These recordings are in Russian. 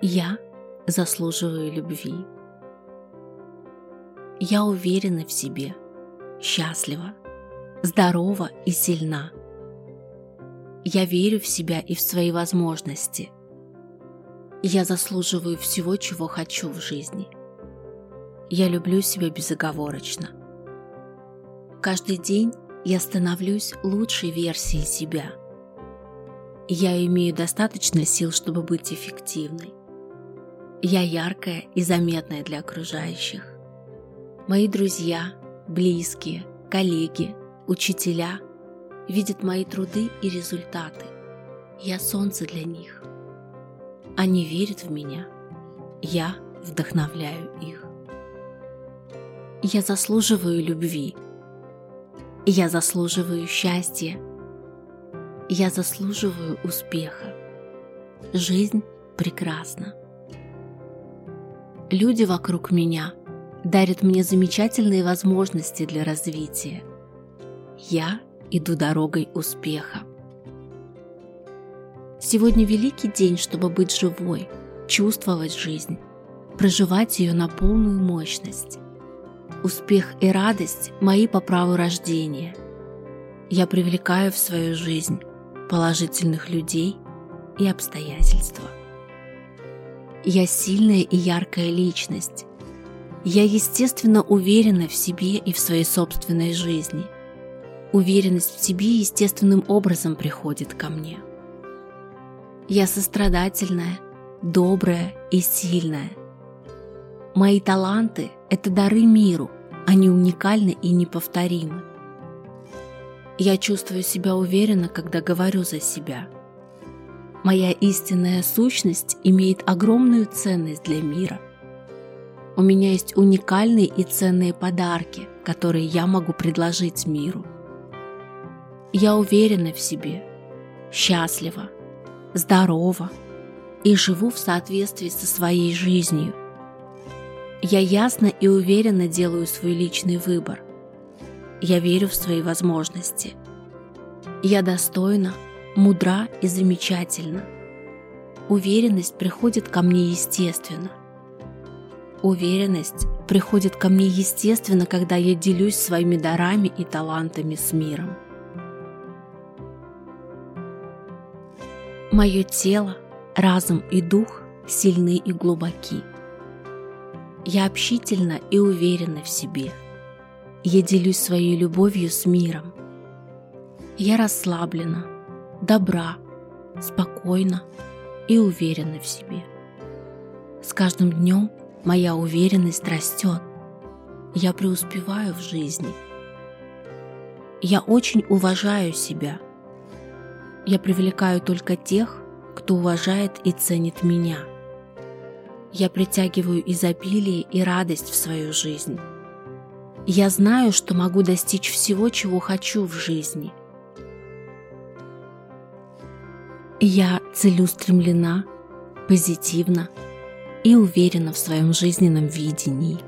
Я заслуживаю любви. Я уверена в себе, счастлива, здорова и сильна. Я верю в себя и в свои возможности. Я заслуживаю всего, чего хочу в жизни. Я люблю себя безоговорочно. Каждый день я становлюсь лучшей версией себя. Я имею достаточно сил, чтобы быть эффективной. Я яркая и заметная для окружающих. Мои друзья, близкие, коллеги, учителя видят мои труды и результаты. Я солнце для них. Они верят в меня. Я вдохновляю их. Я заслуживаю любви. Я заслуживаю счастья. Я заслуживаю успеха. Жизнь прекрасна. Люди вокруг меня дарят мне замечательные возможности для развития. Я иду дорогой успеха. Сегодня великий день, чтобы быть живой, чувствовать жизнь, проживать ее на полную мощность. Успех и радость мои по праву рождения. Я привлекаю в свою жизнь положительных людей и обстоятельства. Я сильная и яркая личность. Я, естественно, уверена в себе и в своей собственной жизни. Уверенность в себе естественным образом приходит ко мне. Я сострадательная, добрая и сильная. Мои таланты – это дары миру, они уникальны и неповторимы. Я чувствую себя уверенно, когда говорю за себя. Моя истинная сущность имеет огромную ценность для мира. У меня есть уникальные и ценные подарки, которые я могу предложить миру. Я уверена в себе, счастлива, здорова и живу в соответствии со своей жизнью. Я ясно и уверенно делаю свой личный выбор. Я верю в свои возможности. Я достойна, мудра и замечательна. Уверенность приходит ко мне естественно. Уверенность приходит ко мне естественно, когда я делюсь своими дарами и талантами с миром. Мое тело, разум и дух сильны и глубоки. Я общительна и уверена в себе. Я делюсь своей любовью с миром. Я расслаблена, добра, спокойна и уверена в себе. С каждым днем моя уверенность растет. Я преуспеваю в жизни. Я очень уважаю себя. Я привлекаю только тех, кто уважает и ценит меня. Я притягиваю изобилие и радость в свою жизнь. Я знаю, что могу достичь всего, чего хочу в жизни. Я целеустремлена, позитивна и уверена в своем жизненном видении.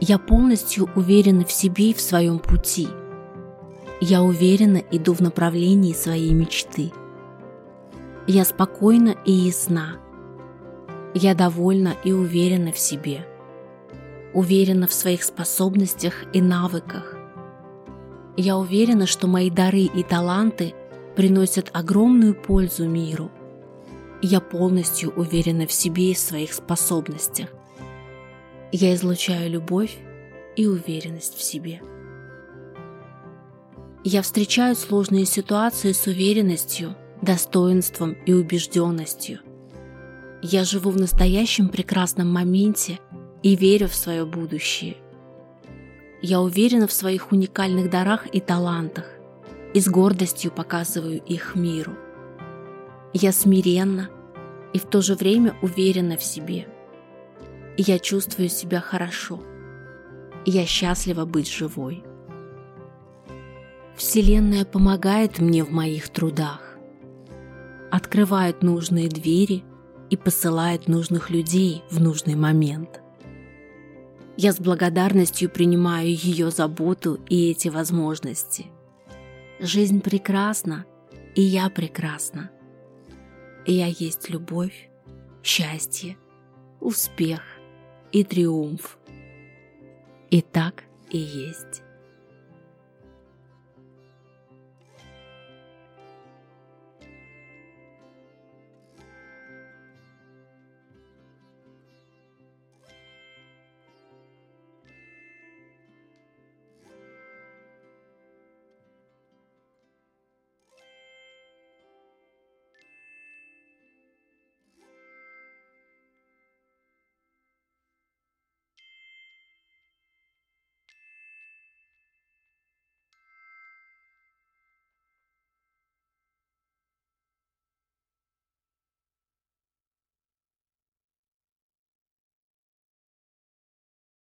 Я полностью уверена в себе и в своем пути. Я уверенно иду в направлении своей мечты. Я спокойна и ясна. Я довольна и уверена в себе. Уверена в своих способностях и навыках. Я уверена, что мои дары и таланты приносят огромную пользу миру. Я полностью уверена в себе и в своих способностях. Я излучаю любовь и уверенность в себе. Я встречаю сложные ситуации с уверенностью, достоинством и убежденностью. Я живу в настоящем прекрасном моменте и верю в свое будущее. Я уверена в своих уникальных дарах и талантах и с гордостью показываю их миру. Я смиренна и в то же время уверена в себе. Я чувствую себя хорошо. Я счастлива быть живой. Вселенная помогает мне в моих трудах, открывает нужные двери и посылает нужных людей в нужный момент. Я с благодарностью принимаю ее заботу и эти возможности. Жизнь прекрасна, и я прекрасна. Я есть любовь, счастье, успех и триумф. И так и есть.